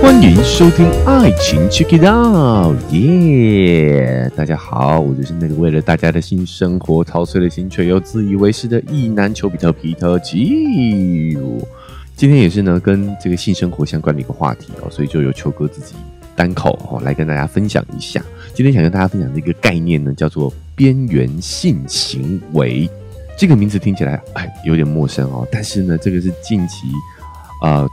欢迎收听爱情 Check It Out， 耶、yeah！ 大家好，我就是那个为了大家的新生活操碎了心却又自以为是的意男丘比特皮特基。今天也是呢跟这个性生活相关的一个话题哦，所以就由丘哥自己单口哦来跟大家分享一下。今天想跟大家分享的一个概念呢，叫做边缘性行为。这个名字听起来有点陌生哦，但是呢，这个是近期。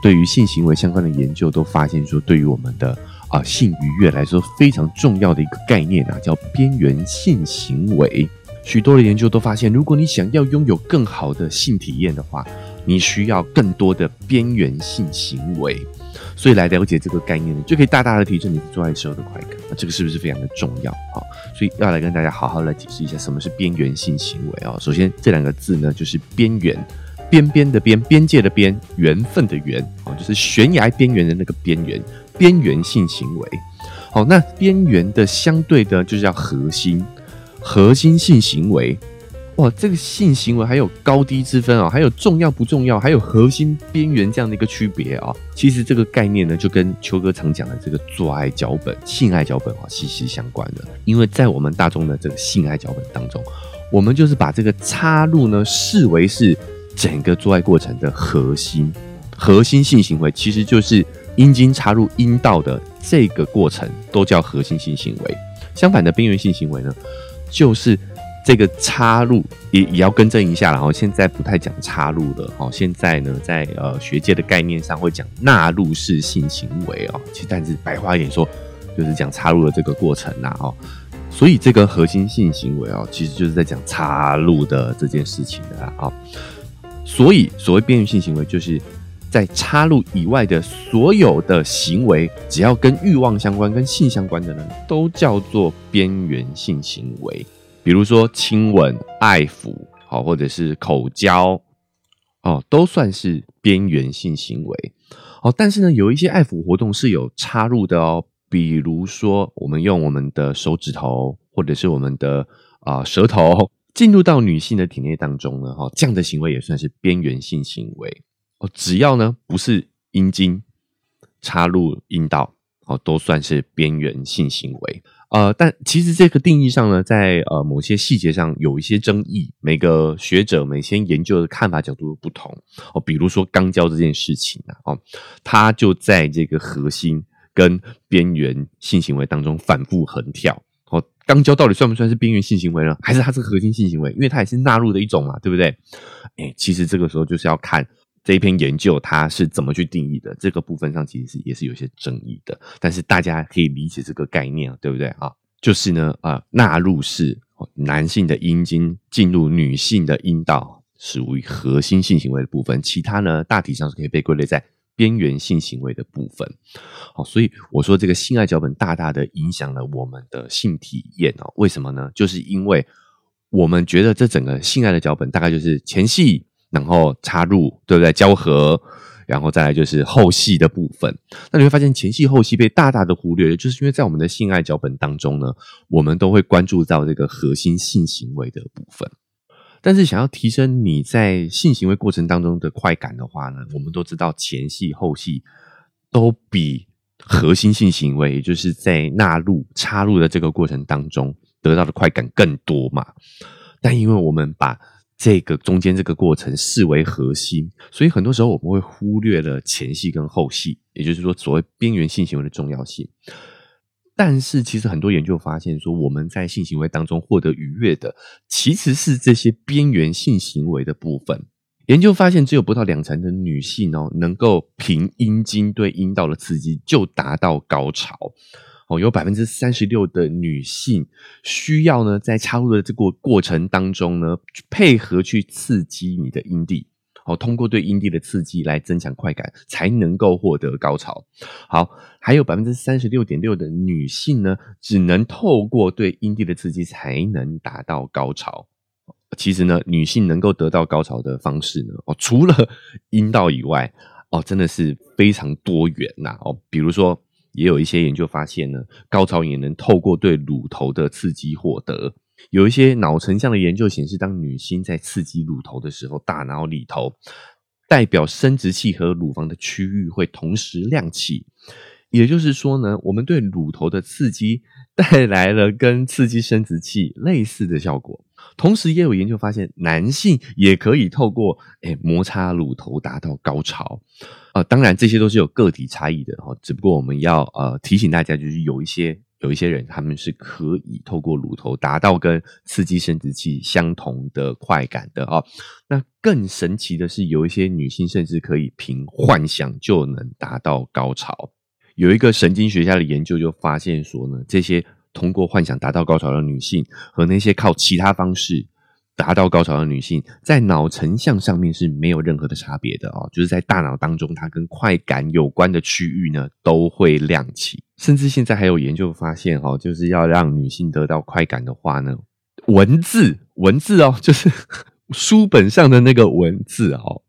对于性行为相关的研究都发现说，对于我们的性愉悦来说非常重要的一个概念啊，叫边缘性行为。许多的研究都发现，如果你想要拥有更好的性体验的话，你需要更多的边缘性行为。所以来了解这个概念，就可以大大的提升你做爱时候的快感。这个是不是非常的重要啊？所以要来跟大家好好来解释一下什么是边缘性行为啊。首先这两个字呢，就是边缘。边边的边，边界的边，缘分的缘，就是悬崖边缘的那个边缘，边缘性行为。好，那边缘的相对的就是叫核心性行为。哇，这个性行为还有高低之分哦，还有重要不重要，还有核心边缘这样的一个区别哦。其实这个概念呢，就跟丘哥常讲的这个做爱脚本、性爱脚本啊息息相关的。因为在我们大众的这个性爱脚本当中，我们就是把这个插入呢视为是整个做爱过程的核心性行为，其实就是阴茎插入阴道的这个过程都叫核心性行为。相反的边缘性行为呢，就是这个插入也要更正一下啦，现在不太讲插入了，现在呢在学界的概念上会讲纳入式性行为哦，其实但是白话一点说就是讲插入的这个过程啦哦。所以这个核心性行为哦，其实就是在讲插入的这件事情的啦哦。所以所谓边缘性行为，就是在插入以外的所有的行为，只要跟欲望相关、跟性相关的呢，都叫做边缘性行为。比如说亲吻、爱抚，好，或者是口交，哦，都算是边缘性行为。哦，但是呢，有一些爱抚活动是有插入的哦，比如说我们用我们的手指头，或者是我们的舌头。进入到女性的体内当中呢，这样的行为也算是边缘性行为。只要呢不是阴茎插入阴道，都算是边缘性行为。但其实这个定义上呢，在某些细节上有一些争议，每个学者每些研究的看法角度都不同。比如说肛交这件事情它就在这个核心跟边缘性行为当中反复横跳。肛交到底算不算是边缘性行为呢？还是它是核心性行为？因为它也是纳入的一种嘛，对不对？其实这个时候就是要看这一篇研究它是怎么去定义的，这个部分上其实也是有些争议的。但是大家可以理解这个概念啊，对不对啊？就是呢，纳入式男性的阴茎进入女性的阴道，属于核心性行为的部分。其他呢，大体上是可以被归类在边缘性行为的部分。好，所以我说这个性爱脚本大大的影响了我们的性体验哦。为什么呢？就是因为我们觉得这整个性爱的脚本大概就是前戏，然后插入，对不对？交合，然后再来就是后戏的部分。那你会发现前戏后戏被大大的忽略了，就是因为在我们的性爱脚本当中呢，我们都会关注到这个核心性行为的部分。但是想要提升你在性行为过程当中的快感的话呢，我们都知道前戏后戏都比核心性行为，也就是在纳入插入的这个过程当中得到的快感更多嘛。但因为我们把这个中间这个过程视为核心，所以很多时候我们会忽略了前戏跟后戏，也就是说所谓边缘性行为的重要性。但是其实很多研究发现说，我们在性行为当中获得愉悦的其实是这些边缘性行为的部分。研究发现只有不到2%的女性能够凭阴茎对阴道的刺激就达到高潮。有 36% 的女性需要呢在插入的这个过程当中呢配合去刺激你的阴蒂。通过对阴蒂的刺激来增强快感才能够获得高潮。好，还有 36.6% 的女性呢只能透过对阴蒂的刺激才能达到高潮。其实呢，女性能够得到高潮的方式呢，除了阴道以外，真的是非常多元啊。比如说也有一些研究发现呢，高潮也能透过对乳头的刺激获得。有一些脑成像的研究显示，当女性在刺激乳头的时候，大脑里头代表生殖器和乳房的区域会同时亮起。也就是说呢，我们对乳头的刺激带来了跟刺激生殖器类似的效果。同时也有研究发现，男性也可以透过摩擦乳头达到高潮。当然这些都是有个体差异的，只不过我们要提醒大家，就是有一些人他们是可以透过乳头达到跟刺激生殖器相同的快感的哦。那更神奇的是，有一些女性甚至可以凭幻想就能达到高潮。有一个神经学家的研究就发现说呢，这些通过幻想达到高潮的女性和那些靠其他方式达到高潮的女性，在脑成像上面是没有任何的差别的哦，就是在大脑当中，它跟快感有关的区域呢都会亮起。甚至现在还有研究发现哦，就是要让女性得到快感的话呢，文字哦，就是书本上的那个文字哦，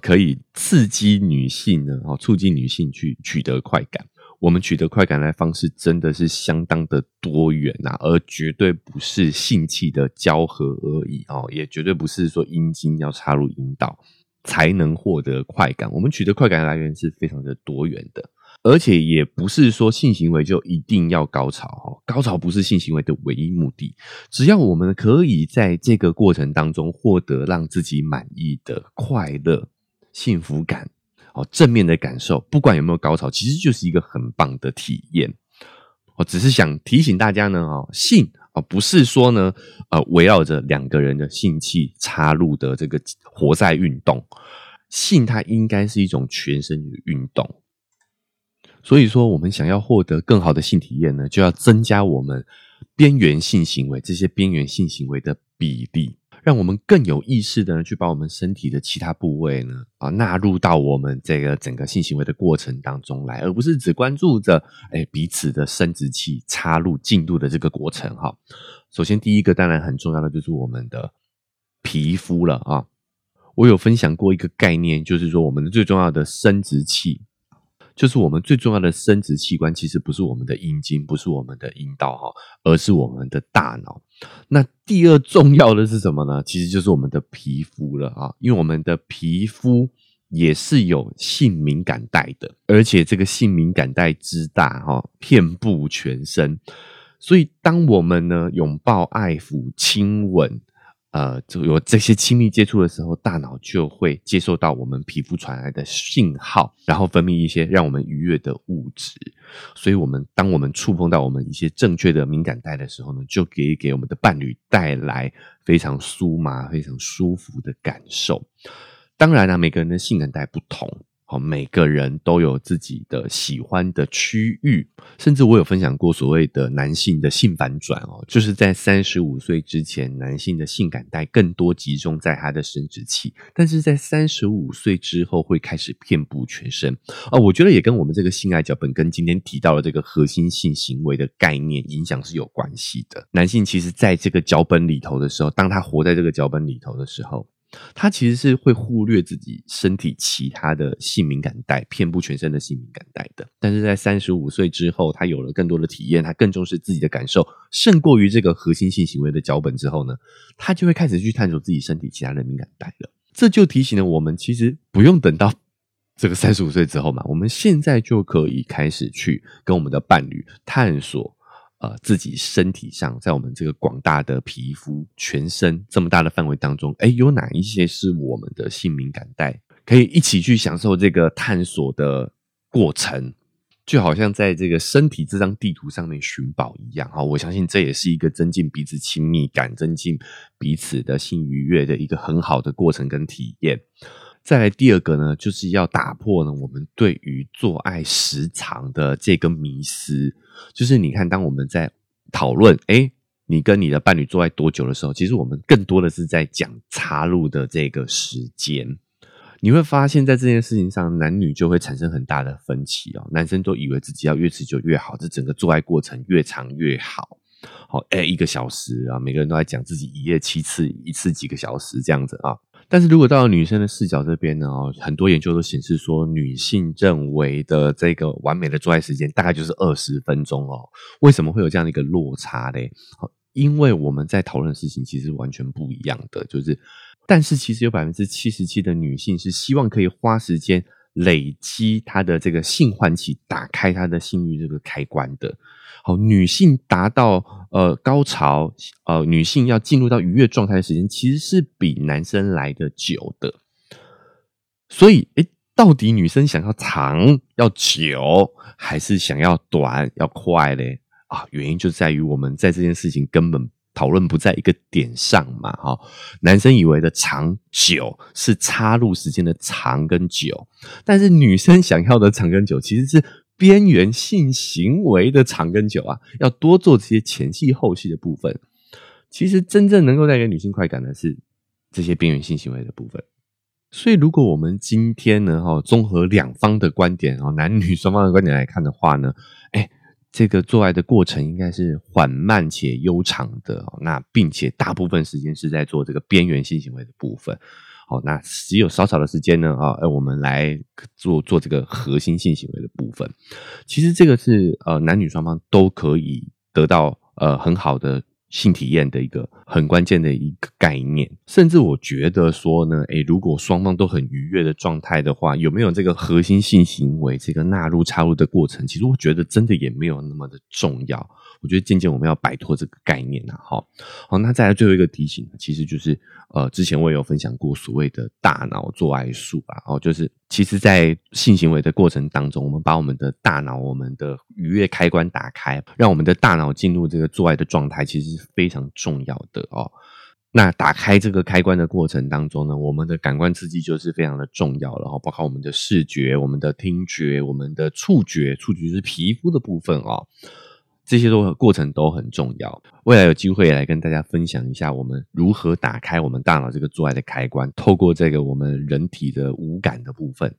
可以刺激女性呢，促进女性去取得快感。我们取得快感的方式真的是相当的多元啊，而绝对不是性器的交合而已哦，也绝对不是说阴茎要插入阴道才能获得快感。我们取得快感的来源是非常的多元的，而且也不是说性行为就一定要高潮哦，高潮不是性行为的唯一目的，只要我们可以在这个过程当中获得让自己满意的快乐、幸福感。正面的感受，不管有没有高潮，其实就是一个很棒的体验。只是想提醒大家呢，性不是说呢，围绕着两个人的性器插入的这个活塞运动，性它应该是一种全身的运动。所以说，我们想要获得更好的性体验呢，就要增加我们边缘性行为，这些边缘性行为的比例。让我们更有意识的去把我们身体的其他部位呢纳入到我们这个整个性行为的过程当中来，而不是只关注着彼此的生殖器插入进入的这个过程哈。首先第一个当然很重要的就是我们的皮肤了啊。我有分享过一个概念，就是说我们最重要的生殖器，就是我们最重要的生殖器官其实不是我们的阴茎，不是我们的阴道哈，而是我们的大脑。那第二重要的是什么呢？其实就是我们的皮肤了啊，因为我们的皮肤也是有性敏感带的，而且这个性敏感带之大哈，遍布全身。所以当我们呢拥抱、爱抚、亲吻，就有这些亲密接触的时候，大脑就会接受到我们皮肤传来的信号，然后分泌一些让我们愉悦的物质。所以当我们触碰到我们一些正确的敏感带的时候呢，就可以给我们的伴侣带来非常酥麻、非常舒服的感受。当然啊，每个人的性感带不同，每个人都有自己的喜欢的区域，甚至我有分享过所谓的男性的性反转哦，就是在35岁之前，男性的性感带更多集中在他的生殖器，但是在35岁之后会开始遍布全身啊。我觉得也跟我们这个性爱脚本跟今天提到的这个核心性行为的概念影响是有关系的。男性其实在这个脚本里头的时候，当他活在这个脚本里头的时候，他其实是会忽略自己身体其他的性敏感带，遍布全身的性敏感带的。但是在35岁之后，他有了更多的体验，他更重视自己的感受，胜过于这个核心性行为的脚本之后呢，他就会开始去探索自己身体其他的敏感带了。这就提醒了我们，其实不用等到这个35岁之后嘛，我们现在就可以开始去跟我们的伴侣探索自己身体上，在我们这个广大的皮肤、全身这么大的范围当中，有哪一些是我们的性敏感带？可以一起去享受这个探索的过程，就好像在这个身体这张地图上面寻宝一样。我相信这也是一个增进彼此亲密感、增进彼此的性愉悦的一个很好的过程跟体验。再来第二个呢，就是要打破呢我们对于做爱时长的这个迷思。就是你看，当我们在讨论你跟你的伴侣做爱多久的时候，其实我们更多的是在讲插入的这个时间。你会发现在这件事情上，男女就会产生很大的分歧哦。男生都以为自己要越持久越好，这整个做爱过程越长越好。1个小时啊，每个人都在讲自己一夜7次，一次几个小时这样子啊。但是如果到了女生的视角这边呢，很多研究都显示说，女性认为的这个完美的做爱时间大概就是20分钟哦。为什么会有这样的一个落差呢？因为我们在讨论的事情其实完全不一样的，就是但是其实有 77% 的女性是希望可以花时间累积她的这个性唤起，打开她的性欲这个开关的。好，女性达到高潮，女性要进入到愉悦状态的时间其实是比男生来的久的。所以到底女生想要长要久还是想要短要快嘞？啊，原因就在于我们在这件事情根本讨论不在一个点上嘛，齁。男生以为的长久是插入时间的长跟久，但是女生想要的长跟久其实是边缘性行为的长跟久啊，要多做这些前戏后戏的部分。其实真正能够带给女性快感的是这些边缘性行为的部分。所以如果我们今天呢，综合两方的观点，男女双方的观点来看的话呢，这个做爱的过程应该是缓慢且悠长的，那并且大部分时间是在做这个边缘性行为的部分。好，那只有少少的时间呢，我们来做这个核心性行为的部分。其实这个是男女双方都可以得到很好的性体验的一个很关键的一个概念。甚至我觉得说呢，如果双方都很愉悦的状态的话，有没有这个核心性行为这个纳入插入的过程，其实我觉得真的也没有那么的重要。我觉得渐渐我们要摆脱这个概念啊，好，那再来最后一个提醒，其实就是之前我也有分享过所谓的大脑做爱术啊，就是其实在性行为的过程当中，我们把我们的大脑，我们的愉悦开关打开，让我们的大脑进入这个做爱的状态，其实是非常重要的哦。那打开这个开关的过程当中呢，我们的感官刺激就是非常的重要了，包括我们的视觉、我们的听觉、我们的触觉，触觉是皮肤的部分哦，这些过程都很重要。未来有机会来跟大家分享一下我们如何打开我们大脑这个做爱的开关，透过这个我们人体的五感的部分。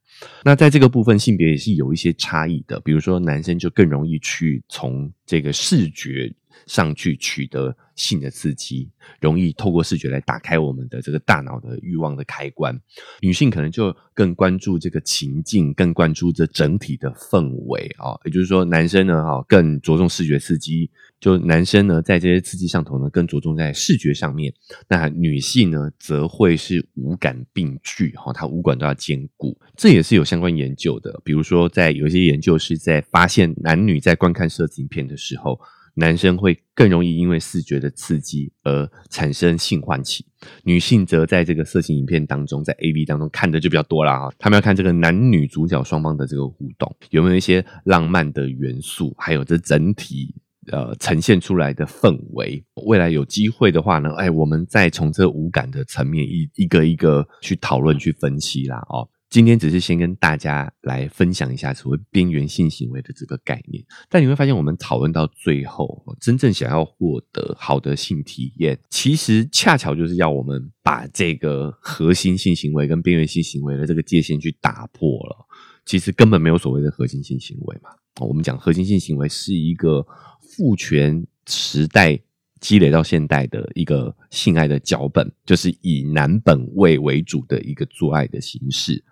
那在这个部分性别也是有一些差异的，比如说男生就更容易去从这个视觉上去取得性的刺激，容易透过视觉来打开我们的这个大脑的欲望的开关。女性可能就更关注这个情境，更关注这整体的氛围哦，也就是说男生呢更着重视觉刺激，就男生呢在这些刺激上头呢更着重在视觉上面，那女性呢则会是五感并具哦，她五感都要兼顾。这也是有相关研究的，比如说在有一些研究是在发现男女在观看色情片的时候，男生会更容易因为视觉的刺激而产生性唤起，女性则在这个色情影片当中，在 AV 当中看的就比较多啦，他们要看这个男女主角双方的这个互动，有没有一些浪漫的元素，还有这整体呈现出来的氛围。未来有机会的话呢，我们再从这五感的层面一个去讨论去分析啦。今天只是先跟大家来分享一下所谓边缘性行为的这个概念，但你会发现我们讨论到最后，真正想要获得好的性体验，其实恰巧就是要我们把这个核心性行为跟边缘性行为的这个界限去打破了。其实根本没有所谓的核心性行为嘛，我们讲核心性行为是一个父权时代积累到现代的一个性爱的脚本，就是以男本位为主的一个做爱的形式。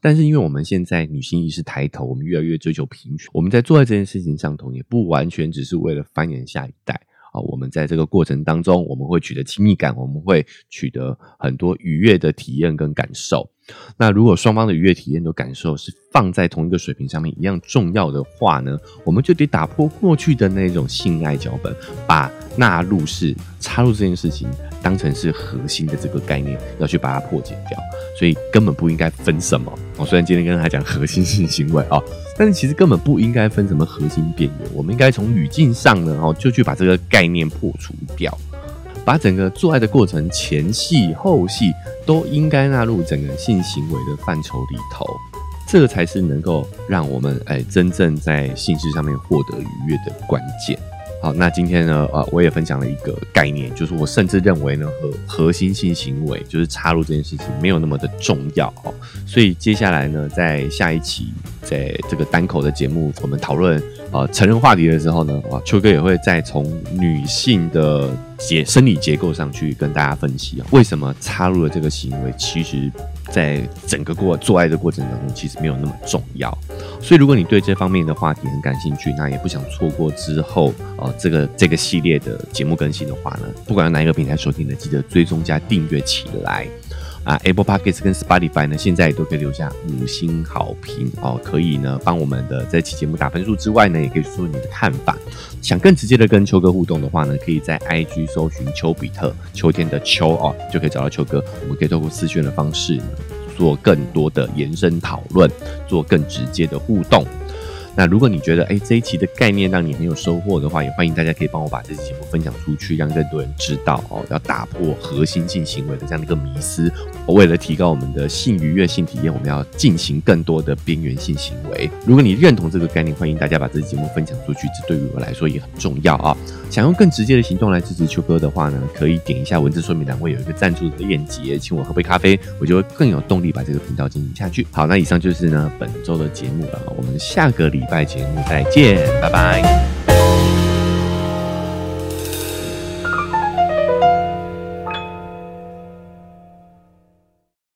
但是因为我们现在女性意识抬头，我们越来越追求平权，我们在做爱这件事情上头也不完全只是为了繁衍下一代，我们在这个过程当中，我们会取得亲密感，我们会取得很多愉悦的体验跟感受。那如果双方的愉悦体验的感受是放在同一个水平上面一样重要的话呢，我们就得打破过去的那种性爱脚本，把纳入式插入这件事情当成是核心的这个概念，要去把它破解掉。所以根本不应该分什么，虽然今天跟他讲核心性行为，但是其实根本不应该分什么核心边缘，我们应该从语境上呢，就去把这个概念破除掉，把整个做爱的过程前戏后戏都应该纳入整个性行为的范畴里头，这个才是能够让我们真正在性事上面获得愉悦的关键。好，那今天呢我也分享了一个概念，就是我甚至认为呢核心性行为就是插入这件事情没有那么的重要，所以接下来呢在下一期在这个单口的节目我们讨论成人话题的时候呢，秋哥也会再从女性的生理结构上去跟大家分析，为什么插入的这个行为其实在整个做爱的过程当中其实没有那么重要。所以如果你对这方面的话题很感兴趣，那也不想错过之后这个系列的节目更新的话呢，不管哪一个平台收听的，记得追踪加订阅起来。啊 Apple Podcast 跟 Spotify 呢，现在也都可以留下5星好评哦，可以呢帮我们的这期节目打分数之外呢，也可以说你的看法。想更直接的跟邱哥互动的话呢，可以在 IG 搜寻邱比特，秋天的秋哦，就可以找到邱哥。我们可以透过私讯的方式做更多的延伸讨论，做更直接的互动。那如果你觉得这一期的概念让你很有收获的话，也欢迎大家可以帮我把这期节目分享出去，让更多人知道哦。要打破核心性行为的这样的一个迷思，为了提高我们的性愉悦、性体验，我们要进行更多的边缘性行为。如果你认同这个概念，欢迎大家把这期节目分享出去，这对于我来说也很重要啊。想用更直接的行动来支持邱哥的话呢，可以点一下文字说明栏位有一个赞助的链接，请我喝杯咖啡，我就会更有动力把这个频道经营下去。好，那以上就是呢本周的节目了，我们下个礼拜节目再见，拜拜。